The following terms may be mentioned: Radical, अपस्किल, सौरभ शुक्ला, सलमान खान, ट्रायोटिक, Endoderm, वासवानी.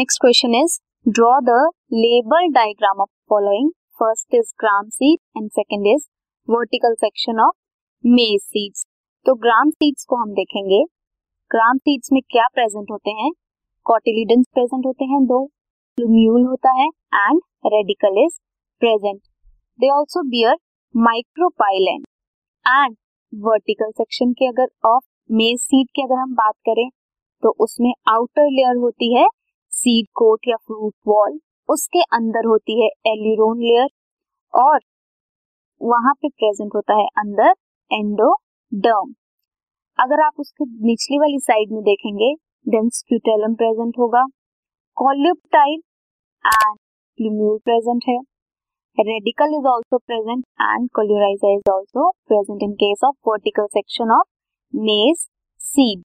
Next question is draw the label diagram of following, first is gram seed and second is vertical section of maize seeds. तो gram seeds को हम देखेंगे। ग्राम seeds में क्या present होते हैं? Cotyledons present होते हैं दो, प्लूम्यूल होता है and radicle is present. They also bear micropyle and vertical section के अगर ऑफ मेज सीड की अगर हम बात करें तो उसमें आउटर लेयर होती है सीड कोट या फ्रूट वॉल, उसके अंदर होती है एल्यूरोन लेयर और वहां पे प्रेजेंट होता है अंदर एंडोडर्म। अगर आप उसके निचली वाली साइड में देखेंगे देन स्क्यूटेलम प्रेजेंट होगा, कोलियोप्टाइल एंड प्लूम्यूल प्रेजेंट है, radicle is also present and coleorhiza is also present in case of vertical section of maize seed.